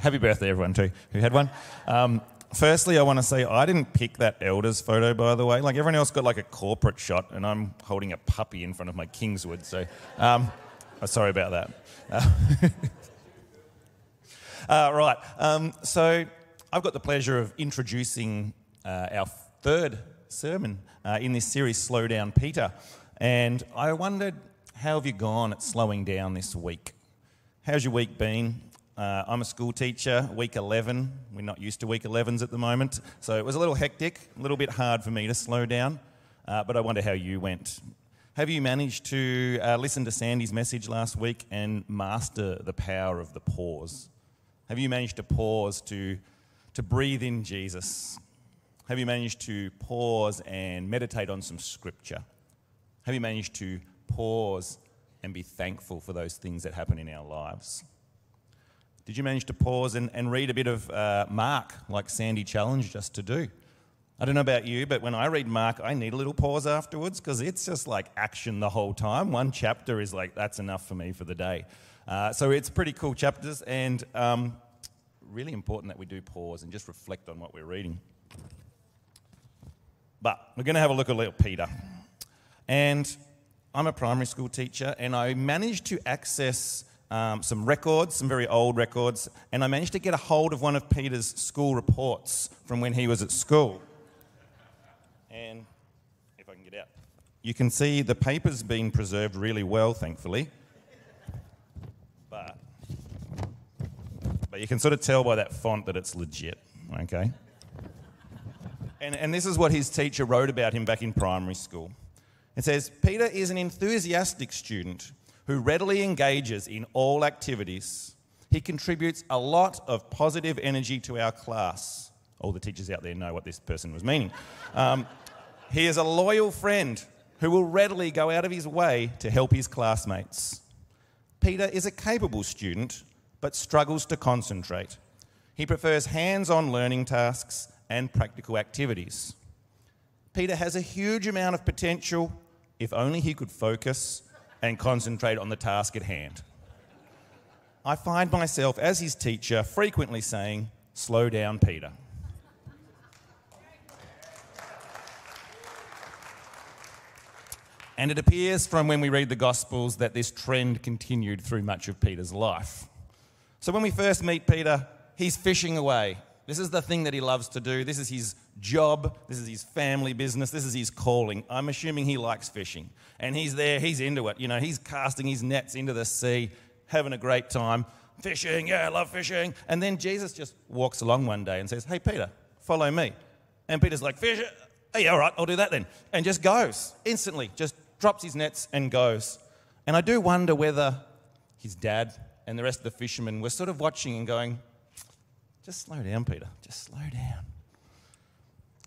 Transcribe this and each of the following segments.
Happy birthday, everyone, too, who had one. Firstly, I want to say I didn't pick that elders photo, by the way. Like, everyone else got, like, a corporate shot, and I'm holding a puppy in front of my Kingswood, so sorry about that. Right, so I've got the pleasure of introducing our third sermon in this series, Slow Down Peter. And I wondered, how have you gone at slowing down this week? How's your week been? I'm a school teacher, week 11. We're not used to week 11s at the moment. So it was a little hectic, a little bit hard for me to slow down. But I wonder how you went. Have you managed to listen to Sandy's message last week and master the power of the pause? Have you managed to pause to breathe in Jesus? Have you managed to pause and meditate on some scripture? Have you managed to pause and be thankful for those things that happen in our lives? Did you manage to pause and read a bit of Mark, like Sandy challenged us to do? I don't know about you, but when I read Mark, I need a little pause afterwards because it's just like action the whole time. One chapter is like, that's enough for me for the day. So it's pretty cool chapters and really important that we do pause and just reflect on what we're reading. But we're going to have a look at little Peter. And I'm a primary school teacher, and I managed to access some records, some very old records, and I managed to get a hold of one of Peter's school reports from when he was at school. And if I can get out, you can see the paper's being preserved really well, thankfully. But you can sort of tell by that font that it's legit, okay? And this is what his teacher wrote about him back in primary school. It says, Peter is an enthusiastic student who readily engages in all activities. He contributes a lot of positive energy to our class. All the teachers out there know what this person was meaning. He is a loyal friend who will readily go out of his way to help his classmates. Peter is a capable student, but struggles to concentrate. He prefers hands-on learning tasks and practical activities. Peter has a huge amount of potential, if only he could focus and concentrate on the task at hand. I find myself, as his teacher, frequently saying, slow down, Peter. And it appears from when we read the Gospels that this trend continued through much of Peter's life. So when we first meet Peter, he's fishing away. This is the thing that he loves to do. This is his job. This is his family business. This is his calling. I'm assuming he likes fishing. And he's there. He's into it. You know, he's casting his nets into the sea, having a great time. Fishing. Yeah, I love fishing. And then Jesus just walks along one day and says, hey, Peter, follow me. And Peter's like, fish? Oh, yeah, all right, I'll do that then. And just goes instantly, just drops his nets and goes. And I do wonder whether his dad and the rest of the fishermen were sort of watching and going, just slow down, Peter, just slow down.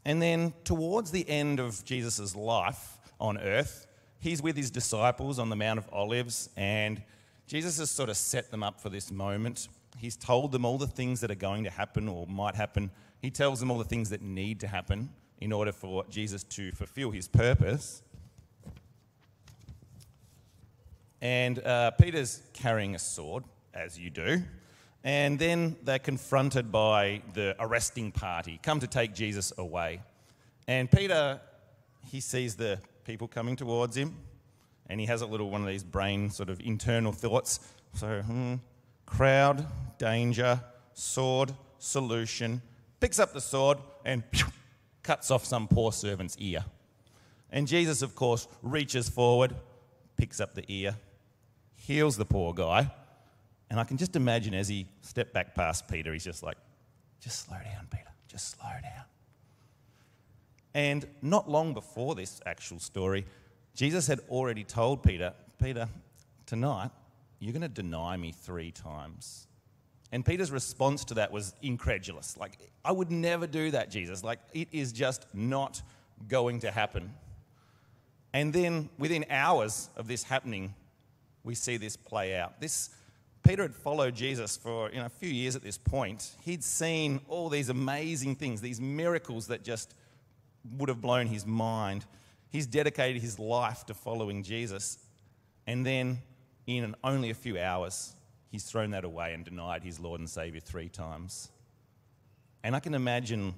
And then towards the end of Jesus' life on earth, he's with his disciples on the Mount of Olives, and Jesus has sort of set them up for this moment. He's told them all the things that are going to happen or might happen. He tells them all the things that need to happen in order for Jesus to fulfill his purpose. And Peter's carrying a sword, as you do. And then they're confronted by the arresting party, come to take Jesus away. And Peter, he sees the people coming towards him, and he has a little one of these brain sort of internal thoughts. So, crowd, danger, sword, solution. Picks up the sword and cuts off some poor servant's ear. And Jesus, of course, reaches forward, picks up the ear, heals the poor guy. And I can just imagine as he stepped back past Peter, he's just like, just slow down, Peter, just slow down. And not long before this actual story, Jesus had already told Peter, Peter, tonight you're going to deny me 3 times. And Peter's response to that was incredulous. Like, I would never do that, Jesus. Like, it is just not going to happen. And then within hours of this happening, we see this play out. Peter had followed Jesus for a few years at this point. He'd seen all these amazing things, these miracles that just would have blown his mind. He's dedicated his life to following Jesus. And then in only a few hours, he's thrown that away and denied his Lord and Saviour 3 times. And I can imagine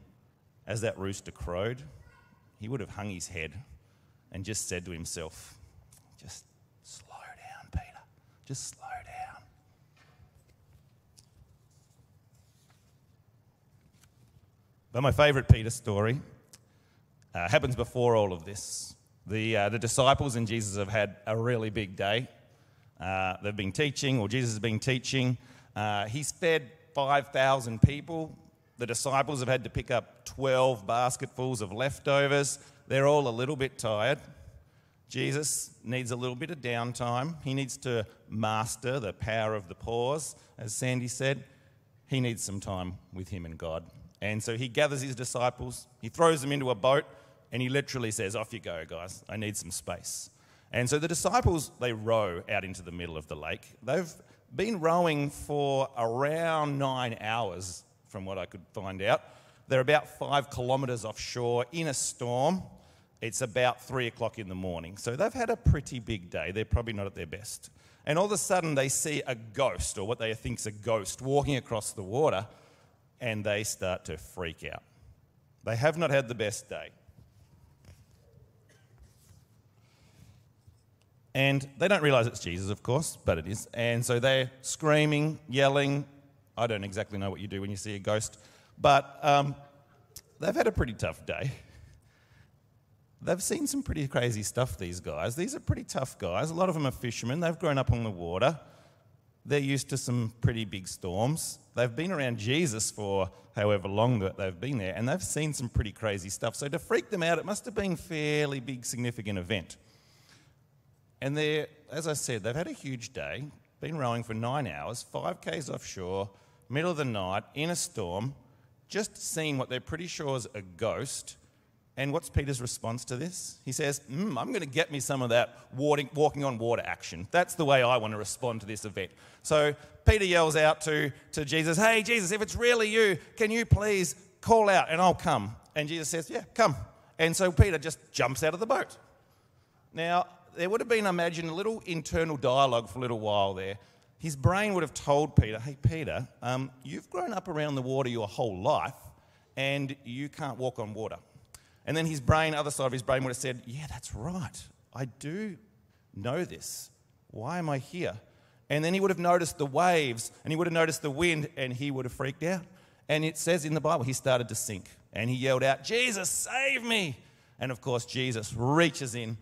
as that rooster crowed, he would have hung his head and just said to himself, just slow down, Peter, just slow down. But my favourite Peter story happens before all of this. The disciples and Jesus have had a really big day. They've been teaching, or Jesus has been teaching. He's fed 5,000 people. The disciples have had to pick up 12 basketfuls of leftovers. They're all a little bit tired. Jesus needs a little bit of downtime. He needs to master the power of the pause. As Sandy said, he needs some time with him and God. And so he gathers his disciples, he throws them into a boat, and he literally says, off you go, guys, I need some space. And so the disciples, they row out into the middle of the lake. They've been rowing for around 9 hours, from what I could find out. They're about 5 kilometres offshore in a storm. It's about 3 o'clock in the morning. So they've had a pretty big day. They're probably not at their best. And all of a sudden they see a ghost, or what they think's a ghost, walking across the water, and they start to freak out. They have not had the best day. And they don't realise it's Jesus, of course, but it is. And so they're screaming, yelling. I don't exactly know what you do when you see a ghost. But they've had a pretty tough day. They've seen some pretty crazy stuff, these guys. These are pretty tough guys. A lot of them are fishermen. They've grown up on the water. They're used to some pretty big storms. They've been around Jesus for however long that they've been there, and they've seen some pretty crazy stuff. So to freak them out, it must have been a fairly big, significant event. And they're, as I said, they've had a huge day, been rowing for 9 hours, 5Ks offshore, middle of the night, in a storm, just seen what they're pretty sure is a ghost. And what's Peter's response to this? He says, I'm going to get me some of that walking on water action. That's the way I want to respond to this event. So Peter yells out to Jesus, hey, Jesus, if it's really you, can you please call out and I'll come? And Jesus says, yeah, come. And so Peter just jumps out of the boat. Now, there would have been, I imagine, a little internal dialogue for a little while there. His brain would have told Peter, hey, Peter, you've grown up around the water your whole life and you can't walk on water. And then his brain, other side of his brain, would have said, yeah, that's right. I do know this. Why am I here? And then he would have noticed the waves and he would have noticed the wind and he would have freaked out. And it says in the Bible, he started to sink and he yelled out, Jesus, save me. And of course, Jesus reaches in,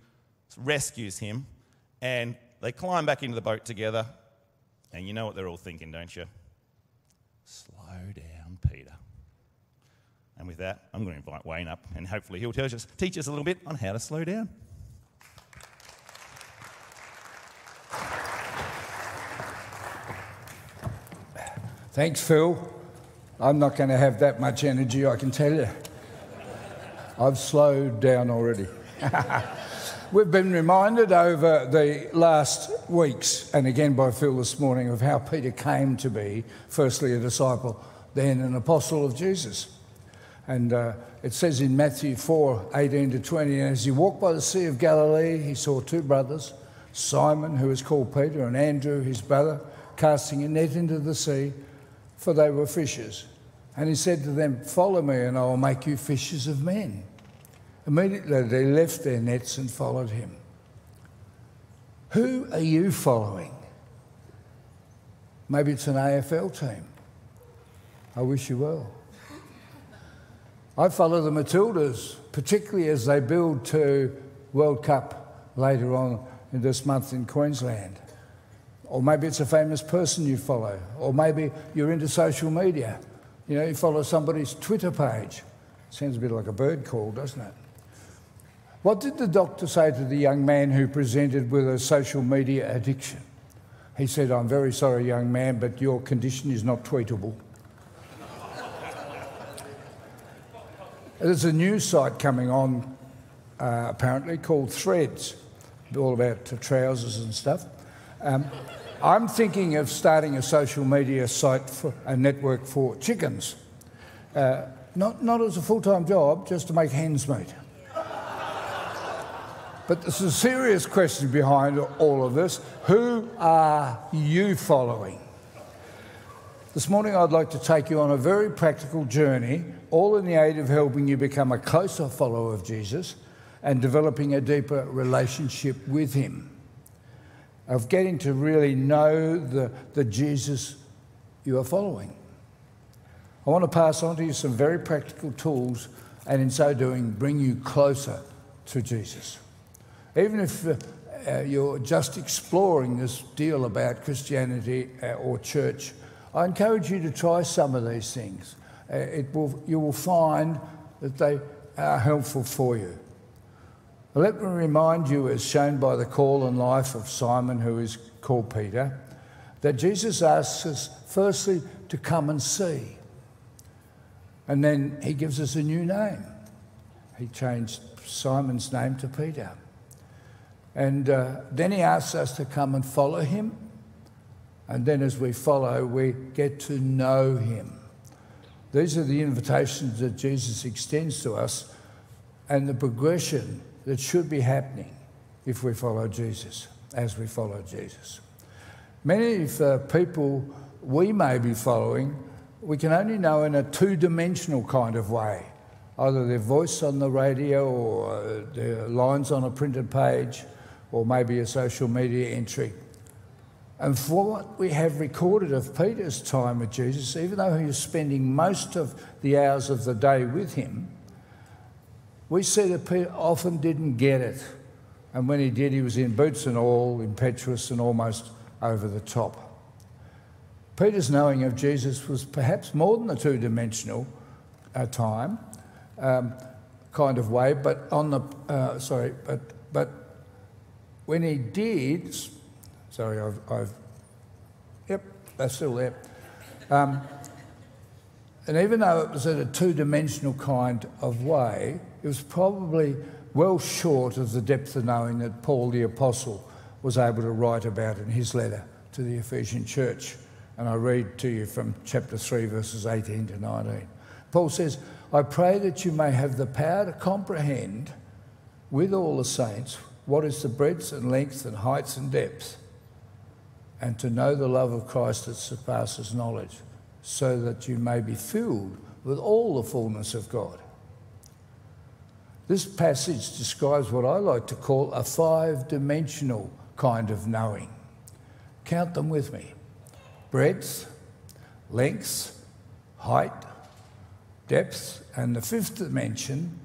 rescues him, and they climb back into the boat together. And you know what they're all thinking, don't you? Slow down, Peter. And with that, I'm going to invite Wayne up, and hopefully he'll teach us a little bit on how to slow down. Thanks, Phil. I'm not going to have that much energy, I can tell you. I've slowed down already. We've been reminded over the last weeks, and again by Phil this morning, of how Peter came to be, firstly a disciple, then an apostle of Jesus. And it says in Matthew 4:18-20, and as he walked by the Sea of Galilee, he saw 2 brothers, Simon, who is called Peter, and Andrew, his brother, casting a net into the sea, for they were fishers. And he said to them, follow me, and I will make you fishers of men. Immediately they left their nets and followed him. Who are you following? Maybe it's an AFL team. I wish you well. I follow the Matildas, particularly as they build to World Cup later on in this month in Queensland. Or maybe it's a famous person you follow. Or maybe you're into social media. You know, you follow somebody's Twitter page. Sounds a bit like a bird call, doesn't it? What did the doctor say to the young man who presented with a social media addiction? He said, I'm very sorry, young man, but your condition is not tweetable. There's a new site coming on, apparently, called Threads, all about trousers and stuff. I'm thinking of starting a social media site, for a network for chickens. Not as a full-time job, just to make ends meet. But there's a serious question behind all of this. Who are you following? This morning I'd like to take you on a very practical journey, all in the aid of helping you become a closer follower of Jesus and developing a deeper relationship with him, of getting to really know the Jesus you are following. I want to pass on to you some very practical tools and in so doing bring you closer to Jesus. Even if you're just exploring this deal about Christianity or church, I encourage you to try some of these things. You will find that they are helpful for you. Let me remind you, as shown by the call and life of Simon, who is called Peter, that Jesus asks us firstly to come and see. And then he gives us a new name. He changed Simon's name to Peter. And then he asks us to come and follow him. And then as we follow, we get to know him. These are the invitations that Jesus extends to us and the progression that should be happening if we follow Jesus, as we follow Jesus. Many of the people we may be following, we can only know in a two-dimensional kind of way, either their voice on the radio or their lines on a printed page or maybe a social media entry. And for what we have recorded of Peter's time with Jesus, even though he was spending most of the hours of the day with him, we see that Peter often didn't get it. And when he did, he was in boots and all, impetuous and almost over the top. Peter's knowing of Jesus was perhaps more than a two-dimensional kind of way, but when he did. Sorry, yep, that's still there. And even though it was in a two-dimensional kind of way, it was probably well short of the depth of knowing that Paul the Apostle was able to write about in his letter to the Ephesian church. And I read to you from chapter 3, verses 18 to 19. Paul says, "I pray that you may have the power to comprehend with all the saints what is the breadth and length and heights and depth, and to know the love of Christ that surpasses knowledge, so that you may be filled with all the fullness of God." This passage describes what I like to call a five-dimensional kind of knowing. Count them with me. Breadth, length, height, depth, and the fifth dimension,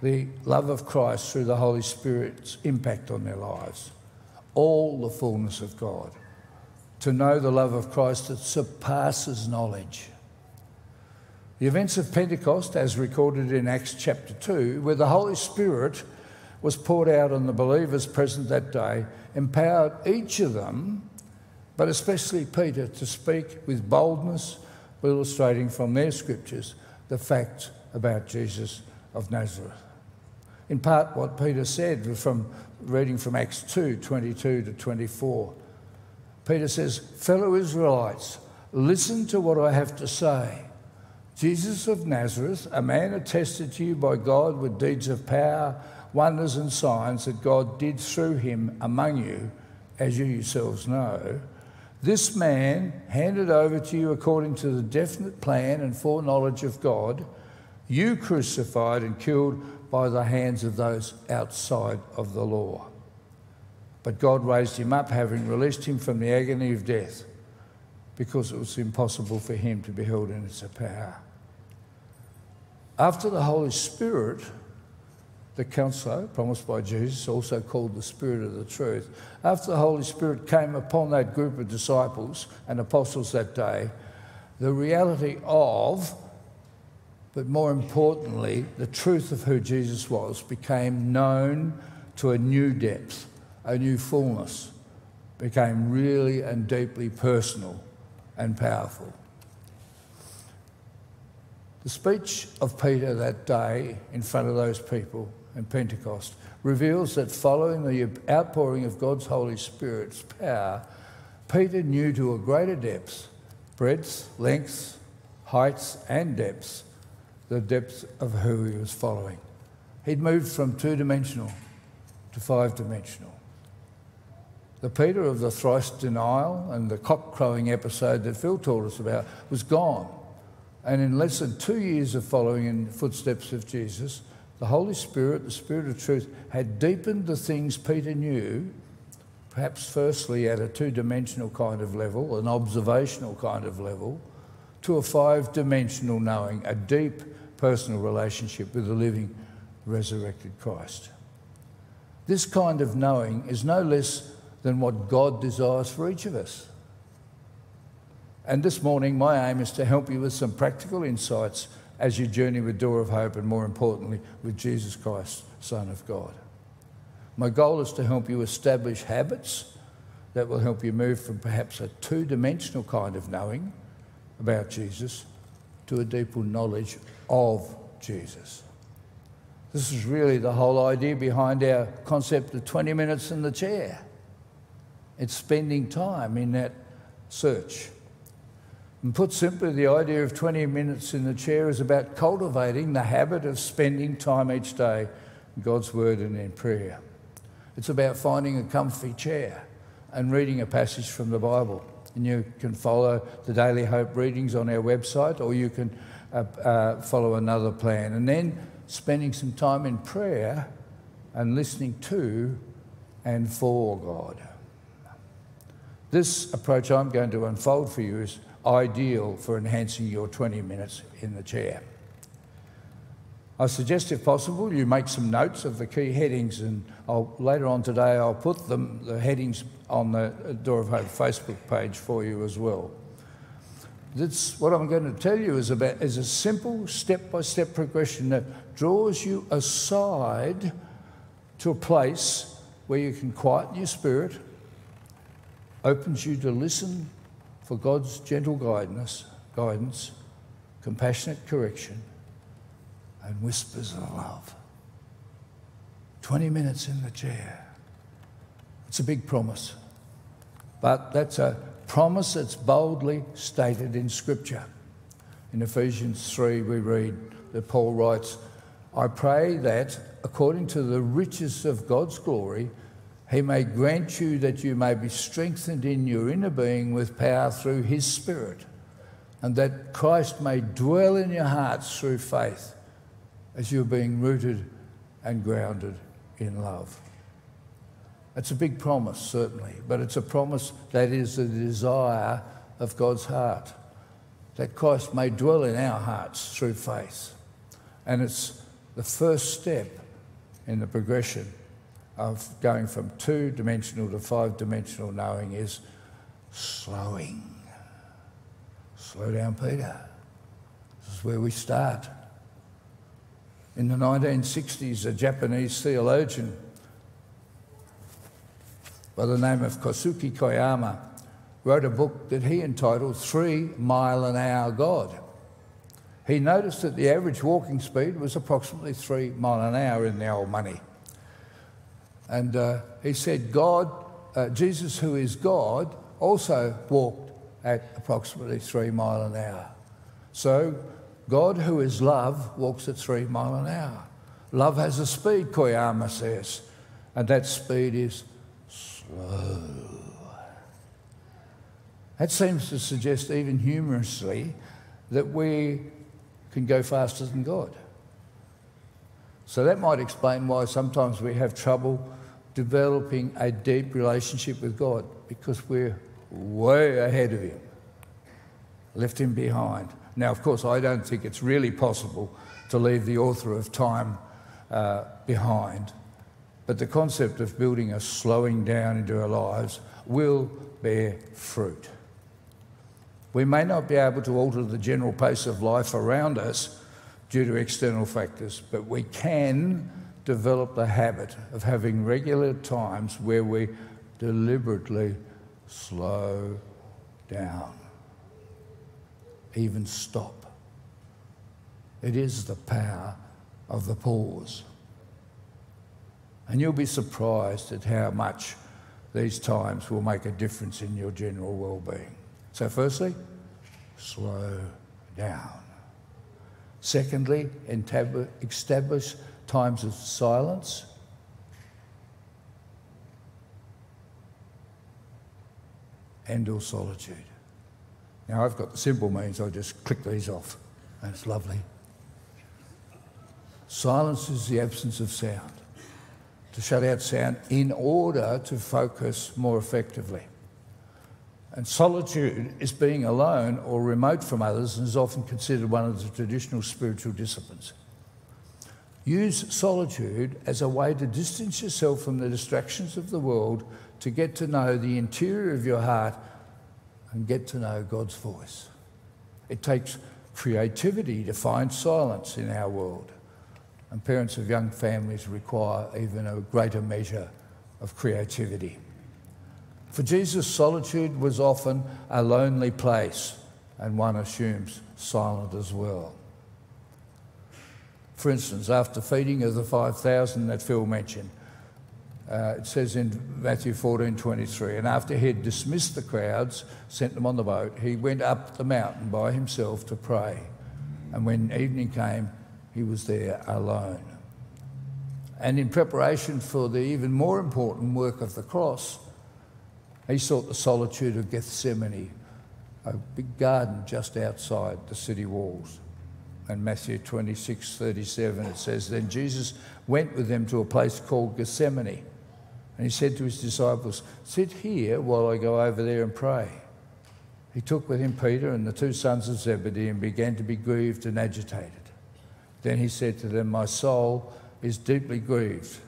the love of Christ through the Holy Spirit's impact on their lives. All the fullness of God. To know the love of Christ that surpasses knowledge. The events of Pentecost, as recorded in Acts chapter 2, where the Holy Spirit was poured out on the believers present that day, empowered each of them, but especially Peter, to speak with boldness, illustrating from their scriptures the facts about Jesus of Nazareth. In part, what Peter said from reading from Acts 2, 22 to 24. Peter says, "Fellow Israelites, listen to what I have to say. Jesus of Nazareth, a man attested to you by God with deeds of power, wonders and signs that God did through him among you, as you yourselves know. This man handed over to you according to the definite plan and foreknowledge of God, you crucified and killed by the hands of those outside of the law. But God raised him up, having released him from the agony of death, because it was impossible for him to be held in its power." After the Holy Spirit, the Counselor, promised by Jesus, also called the Spirit of the Truth, after the Holy Spirit came upon that group of disciples and apostles that day, the reality of, but more importantly, the truth of who Jesus was became known to a new depth, a new fullness, became really and deeply personal and powerful. The speech of Peter that day in front of those people in Pentecost reveals that following the outpouring of God's Holy Spirit's power, Peter knew to a greater depth, breadth, length, heights and depths, the depth of who he was following. He'd moved from two-dimensional to five-dimensional. The Peter of the thrice denial and the cock-crowing episode that Phil taught us about was gone. And in less than 2 years of following in the footsteps of Jesus, the Holy Spirit, the Spirit of truth, had deepened the things Peter knew, perhaps firstly at a two-dimensional kind of level, an observational kind of level, to a five-dimensional knowing, a deep personal relationship with the living, resurrected Christ. This kind of knowing is no less than what God desires for each of us. And this morning, my aim is to help you with some practical insights as you journey with Door of Hope and, more importantly, with Jesus Christ, Son of God. My goal is to help you establish habits that will help you move from perhaps a two-dimensional kind of knowing about Jesus to a deeper knowledge of Jesus. This is really the whole idea behind our concept of 20 minutes in the chair. It's spending time in that search. And put simply, the idea of 20 minutes in the chair is about cultivating the habit of spending time each day in God's Word and in prayer. It's about finding a comfy chair and reading a passage from the Bible. And you can follow the Daily Hope readings on our website, or you can follow another plan. And then spending some time in prayer and listening to and for God. This approach I'm going to unfold for you is ideal for enhancing your 20 minutes in the chair. I suggest, if possible, you make some notes of the key headings, and later on today I'll put the headings on the Door of Hope Facebook page for you as well. What I'm going to tell you is a simple step-by-step progression that draws you aside to a place where you can quieten your spirit, opens you to listen for God's gentle guidance, compassionate correction, and whispers of love. 20 minutes in the chair. It's a big promise, but that's a promise that's boldly stated in Scripture. In Ephesians 3, we read that Paul writes, "I pray that, according to the riches of God's glory, He may grant you that you may be strengthened in your inner being with power through His Spirit, and that Christ may dwell in your hearts through faith, as you're being rooted and grounded in love." It's a big promise, certainly, but it's a promise that is the desire of God's heart, that Christ may dwell in our hearts through faith. And it's the first step in the progression of going from two-dimensional to five-dimensional knowing is slowing. Slow down, Peter. This is where we start. In the 1960s, a Japanese theologian by the name of Kosuke Koyama wrote a book that he entitled 3 Mile an Hour God. He noticed that the average walking speed was approximately 3 miles an hour in the old money. And he said, Jesus, who is God, also walked at approximately 3 miles an hour. So God, who is love, walks at 3 miles an hour. Love has a speed, Koyama says, and that speed is slow. That seems to suggest, even humorously, that we can go faster than God. So that might explain why sometimes we have trouble developing a deep relationship with God, because we're way ahead of Him, left Him behind. Now, of course, I don't think it's really possible to leave the author of time behind, but the concept of building a slowing down into our lives will bear fruit. We may not be able to alter the general pace of life around us due to external factors, but we can develop the habit of having regular times where we deliberately slow down, even stop. It is the power of the pause. And you'll be surprised at how much these times will make a difference in your general well-being. So firstly, slow down. Secondly, establish times of silence and or solitude. Now, I've got the simple means. I just click these off, and it's lovely. Silence is the absence of sound, to shut out sound in order to focus more effectively. And solitude is being alone or remote from others and is often considered one of the traditional spiritual disciplines. Use solitude as a way to distance yourself from the distractions of the world, to get to know the interior of your heart and get to know God's voice. It takes creativity to find silence in our world, and parents of young families require even a greater measure of creativity. For Jesus, solitude was often a lonely place, and one assumes silent as well. For instance, after feeding of the 5,000 that Phil mentioned, it says in Matthew 14:23, and after he had dismissed the crowds, sent them on the boat, he went up the mountain by himself to pray. And when evening came, he was there alone. And in preparation for the even more important work of the cross, he sought the solitude of Gethsemane, a big garden just outside the city walls. And Matthew 26:37, it says, then Jesus went with them to a place called Gethsemane. And he said to his disciples, sit here while I go over there and pray. He took with him Peter and the two sons of Zebedee and began to be grieved and agitated. Then he said to them, my soul is deeply grieved,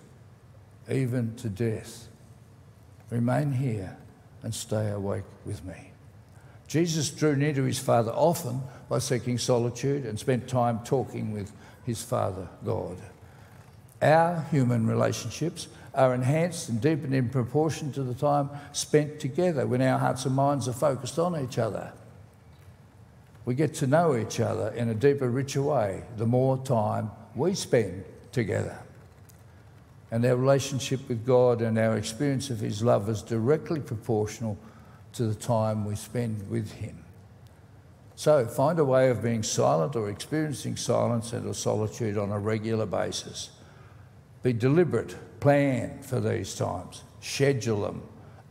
even to death. Remain here and stay awake with me. Jesus drew near to his Father often by seeking solitude and spent time talking with his Father, God. Our human relationships are enhanced and deepened in proportion to the time spent together when our hearts and minds are focused on each other. We get to know each other in a deeper, richer way the more time we spend together. And our relationship with God and our experience of his love is directly proportional to the time we spend with him. So find a way of being silent or experiencing silence and or solitude on a regular basis. Be deliberate, plan for these times, schedule them,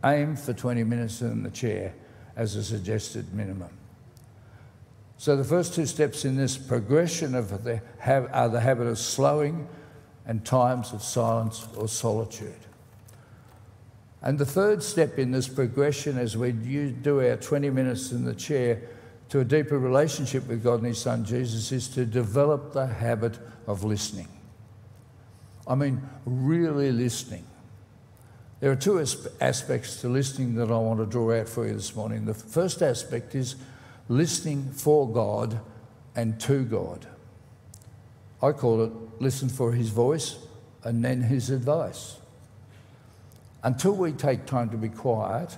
aim for 20 minutes in the chair as a suggested minimum. So the first two steps in this progression of are the habit of slowing and times of silence or solitude. And the third step in this progression, as we do our 20 minutes in the chair to a deeper relationship with God and his Son Jesus, is to develop the habit of listening. I mean, really listening. There are two aspects to listening that I want to draw out for you this morning. The first aspect is listening for God and to God. I call it listen for his voice and then his advice. Until we take time to be quiet,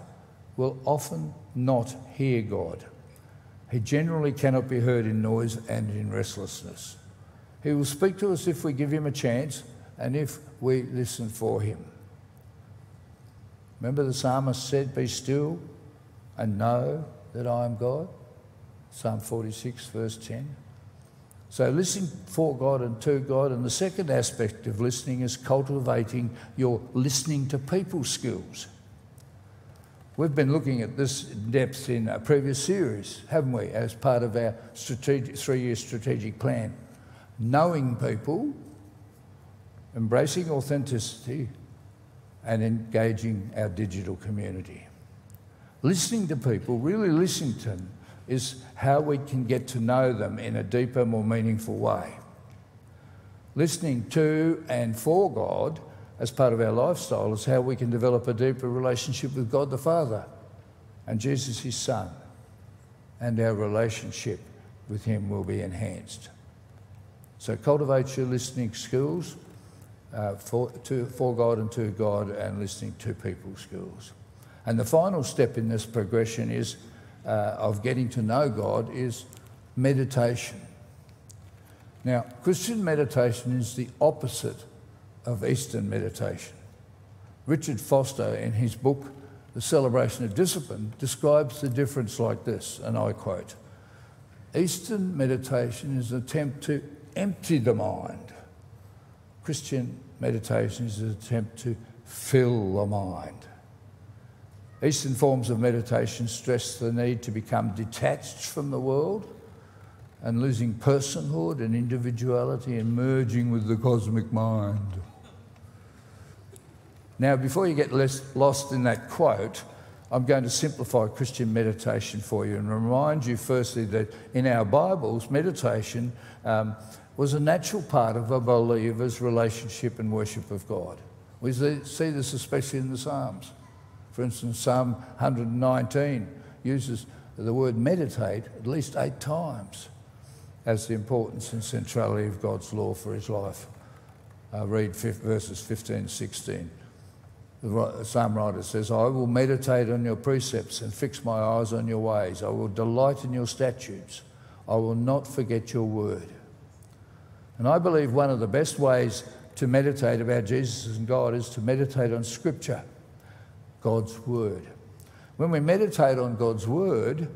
we'll often not hear God. He generally cannot be heard in noise and in restlessness. He will speak to us if we give him a chance and if we listen for him. Remember the psalmist said, be still and know that I am God? Psalm 46, verse 10. So listen for God and to God. And the second aspect of listening is cultivating your listening to people skills. We've been looking at this in depth in a previous series, haven't we, as part of our three-year strategic plan. Knowing people, embracing authenticity, and engaging our digital community. Listening to people, really listening to them, is how we can get to know them in a deeper, more meaningful way. Listening to and for God as part of our lifestyle is how we can develop a deeper relationship with God the Father and Jesus his Son, and our relationship with him will be enhanced. So cultivate your listening skills for God and to God, and listening to people skills. And the final step in this progression is of getting to know God is meditation. Now, Christian meditation is the opposite of Eastern meditation. Richard Foster, in his book, The Celebration of Discipline, describes the difference like this, and I quote, Eastern meditation is an attempt to empty the mind. Christian meditation is an attempt to fill the mind. Eastern forms of meditation stress the need to become detached from the world and losing personhood and individuality and merging with the cosmic mind. Now, before you get lost in that quote, I'm going to simplify Christian meditation for you and remind you firstly that in our Bibles, meditation was a natural part of a believer's relationship and worship of God. We see this especially in the Psalms. For instance, Psalm 119 uses the word meditate at least 8 times as the importance and centrality of God's law for his life. Read verses 15 and 16. The psalm writer says, I will meditate on your precepts and fix my eyes on your ways. I will delight in your statutes. I will not forget your word. And I believe one of the best ways to meditate about Jesus and God is to meditate on Scripture, God's word. When we meditate on God's word,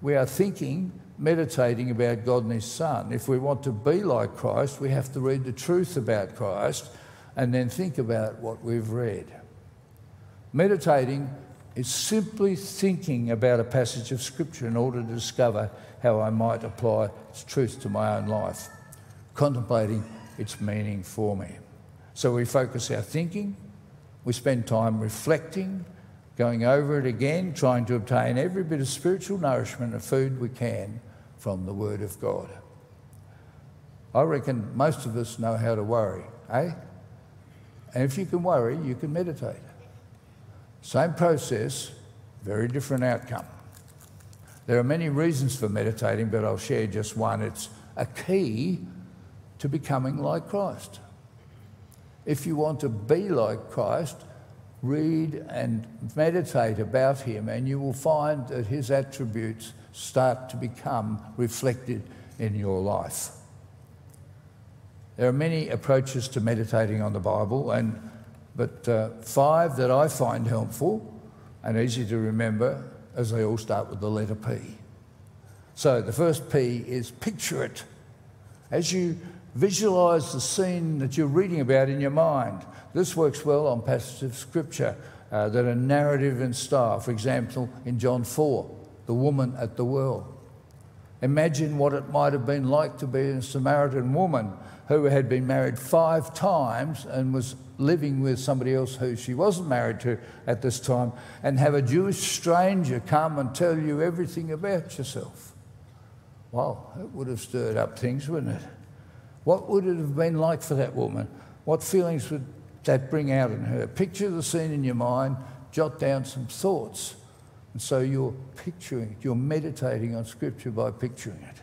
we are thinking, meditating about God and his Son. If we want to be like Christ, we have to read the truth about Christ and then think about what we've read. Meditating is simply thinking about a passage of Scripture in order to discover how I might apply its truth to my own life, contemplating its meaning for me. So we focus our thinking, we spend time reflecting, going over it again, trying to obtain every bit of spiritual nourishment and food we can from the Word of God. I reckon most of us know how to worry, eh? And if you can worry, you can meditate. Same process, very different outcome. There are many reasons for meditating, but I'll share just one. It's a key to becoming like Christ. If you want to be like Christ, read and meditate about him, and you will find that his attributes start to become reflected in your life. There are many approaches to meditating on the Bible, but 5 that I find helpful and easy to remember, as they all start with the letter P. So the first P is picture it. As you visualise the scene that you're reading about in your mind, this works well on passages of Scripture that are narrative in style. For example, in John 4, the woman at the well. Imagine what it might have been like to be a Samaritan woman who had been married 5 times and was living with somebody else who she wasn't married to at this time, and have a Jewish stranger come and tell you everything about yourself. Wow, it would have stirred up things, wouldn't it? What would it have been like for that woman? What feelings would that bring out in her? Picture the scene in your mind, jot down some thoughts. And so you're picturing it, you're meditating on Scripture by picturing it.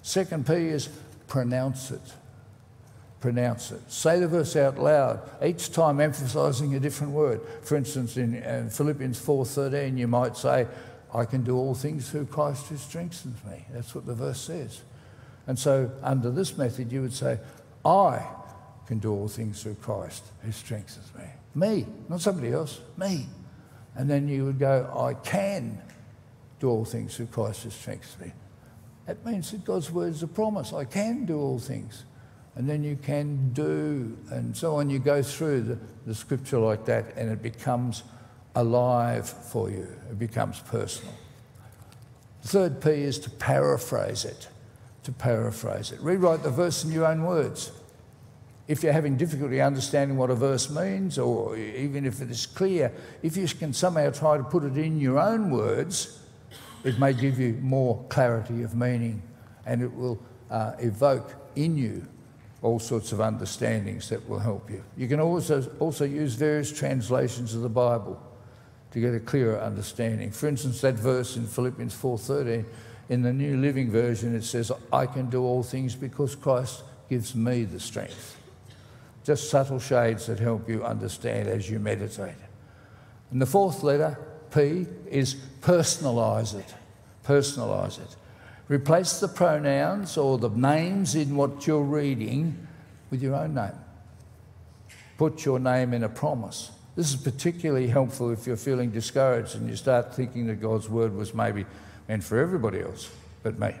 Second P is pronounce it. Pronounce it. Say the verse out loud, each time emphasising a different word. For instance, in Philippians 4:13, you might say, I can do all things through Christ who strengthens me. That's what the verse says. And so under this method, you would say, I can do all things through Christ who strengthens me. Me, not somebody else, me. And then you would go, I can do all things through Christ who strengthens me. That means that God's word is a promise. I can do all things. And then you can do, and so on. You go through the Scripture like that, and it becomes alive for you. It becomes personal. The third P is to paraphrase it. To paraphrase it. Rewrite the verse in your own words. If you're having difficulty understanding what a verse means, or even if it is clear, if you can somehow try to put it in your own words, it may give you more clarity of meaning, and it will evoke in you all sorts of understandings that will help you. You can also use various translations of the Bible to get a clearer understanding. For instance, that verse in Philippians 4:13, in the New Living Version, it says, I can do all things because Christ gives me the strength. Just subtle shades that help you understand as you meditate. And the fourth letter, P, is personalise it. Personalise it. Replace the pronouns or the names in what you're reading with your own name. Put your name in a promise. This is particularly helpful if you're feeling discouraged and you start thinking that God's word was maybe meant for everybody else but me.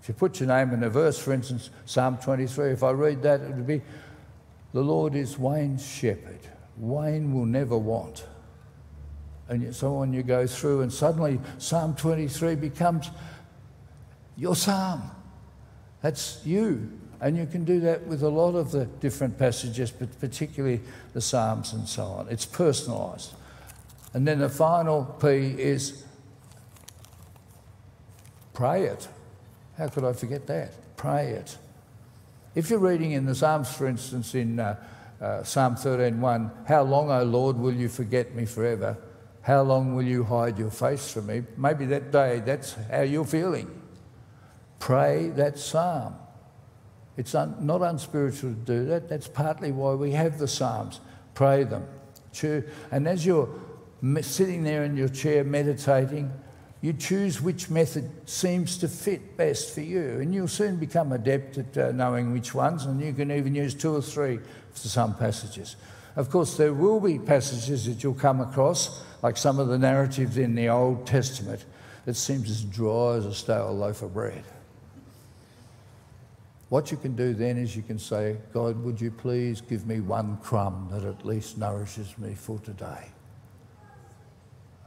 If you put your name in a verse, for instance, Psalm 23, if I read that, it would be, the Lord is Wayne's shepherd. Wayne will never want. and so on you go through, and suddenly Psalm 23 becomes your psalm. That's you. And you can do that with a lot of the different passages, but particularly the Psalms and so on. It's personalised. And then the final P is pray it. How could I forget that? Pray it. If you're reading in the Psalms, for instance, in Psalm 13:1, how long, O Lord, will you forget me forever? How long will you hide your face from me? Maybe that day, that's how you're feeling. Pray that psalm. It's not unspiritual to do that. That's partly why we have the Psalms. Pray them. And as you're sitting there in your chair meditating, you choose which method seems to fit best for you. And you'll soon become adept at knowing which ones, and you can even use 2 or 3 for some passages. Of course, there will be passages that you'll come across, like some of the narratives in the Old Testament, that seems as dry as a stale loaf of bread. What you can do then is you can say, God, would you please give me one crumb that at least nourishes me for today?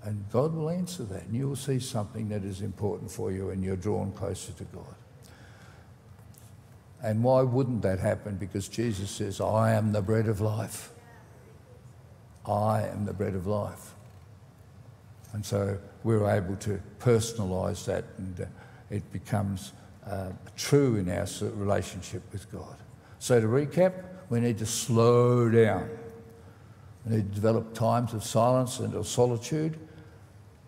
And God will answer that, and you will see something that is important for you, and you're drawn closer to God. And why wouldn't that happen? Because Jesus says, I am the bread of life. I am the bread of life. And so we're able to personalise that, and it becomes true in our relationship with God. So to recap, we need to slow down. We need to develop times of silence and of solitude,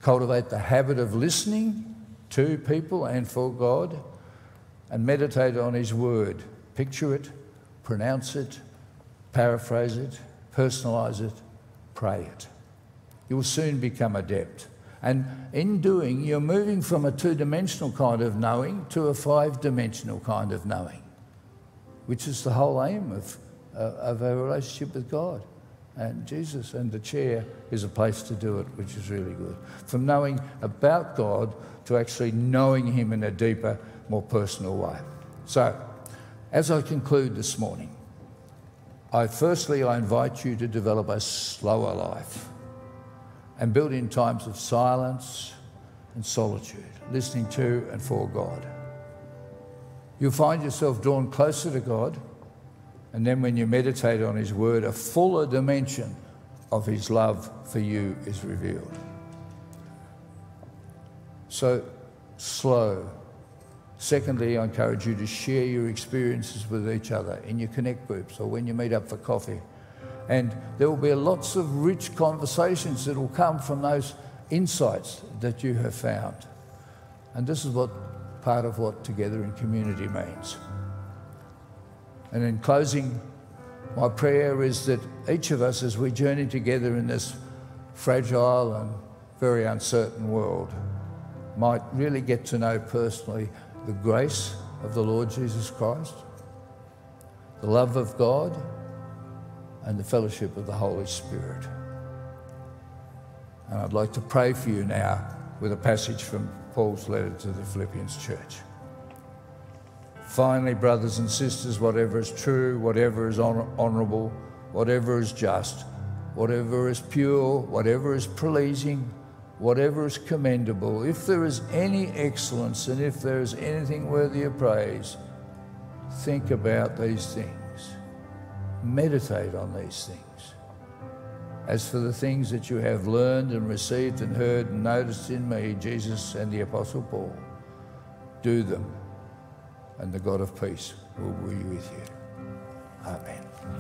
cultivate the habit of listening to people and for God, and meditate on His Word. Picture it, pronounce it, paraphrase it, personalise it, pray it. You will soon become adept. And in doing, you're moving from a 2-dimensional kind of knowing to a 5-dimensional kind of knowing, which is the whole aim of our relationship with God and Jesus. And the chair is a place to do it, which is really good. From knowing about God to actually knowing Him in a deeper, more personal way. So, as I conclude this morning, I invite you to develop a slower life, and build in times of silence and solitude, listening to and for God. You'll find yourself drawn closer to God, and then when you meditate on His Word, a fuller dimension of His love for you is revealed. So, slow. Secondly, I encourage you to share your experiences with each other in your connect groups or when you meet up for coffee. And there will be lots of rich conversations that will come from those insights that you have found. And this is part of what together in community means. And in closing, my prayer is that each of us, as we journey together in this fragile and very uncertain world, might really get to know personally the grace of the Lord Jesus Christ, the love of God, and the fellowship of the Holy Spirit. And I'd like to pray for you now with a passage from Paul's letter to the Philippians church. Finally, brothers and sisters, whatever is true, whatever is honourable, whatever is just, whatever is pure, whatever is pleasing, whatever is commendable, if there is any excellence and if there is anything worthy of praise, think about these things. Meditate on these things. As for the things that you have learned and received and heard and noticed in me, Jesus and the Apostle Paul, do them, and the God of peace will be with you. Amen.